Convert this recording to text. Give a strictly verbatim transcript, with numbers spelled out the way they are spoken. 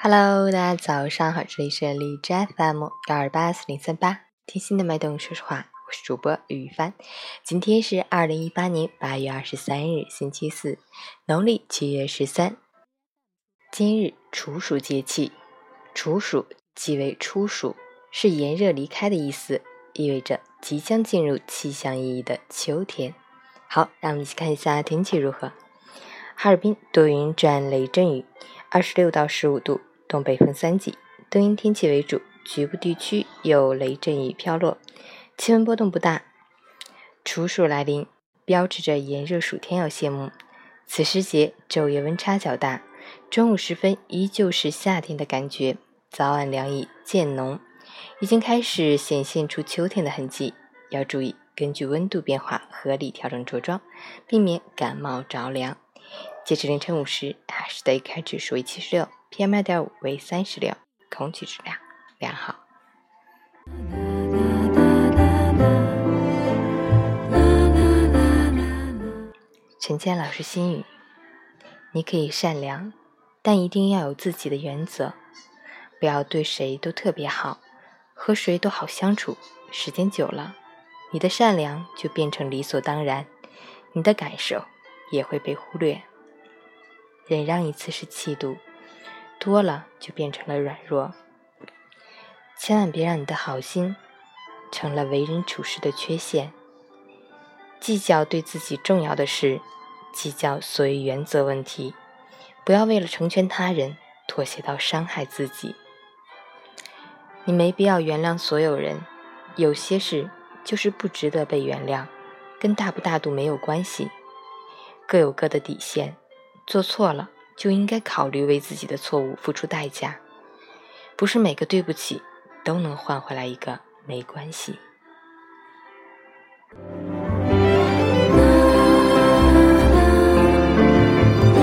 Hello， 大家早上好，这里是荔枝 F M 一二八四零三八，听心的脉动，说实话，我是主播雨帆。今天是二零一八年八月二十三日，星期四，农历七月十三。今日处暑节气，处暑即为初暑，是炎热离开的意思，意味着即将进入气象意义的秋天。好，让我们一起看一下天气如何。哈尔滨多云转雷阵雨，二十六到十五度。东北风三级，多云天气为主，局部地区有雷阵雨飘落，气温波动不大。处暑来临，标志着炎热暑天要谢幕。此时节昼夜温差较大，中午时分依旧是夏天的感觉，早晚凉意渐浓，已经开始显现出秋天的痕迹。要注意根据温度变化合理调整着装，避免感冒着凉。截至凌晨五时，哈市的 A Q I 指数为七十六。P M 二点五 为三十六，空气质量良好。陈谦老师心语：你可以善良，但一定要有自己的原则，不要对谁都特别好，和谁都好相处。时间久了，你的善良就变成理所当然，你的感受也会被忽略。忍让一次是气度，多了就变成了软弱，千万别让你的好心成了为人处事的缺陷。计较对自己重要的事，计较所谓原则问题，不要为了成全他人妥协到伤害自己。你没必要原谅所有人，有些事就是不值得被原谅，跟大不大度没有关系，各有各的底线，做错了就应该考虑为自己的错误付出代价，不是每个对不起都能换回来一个没关系。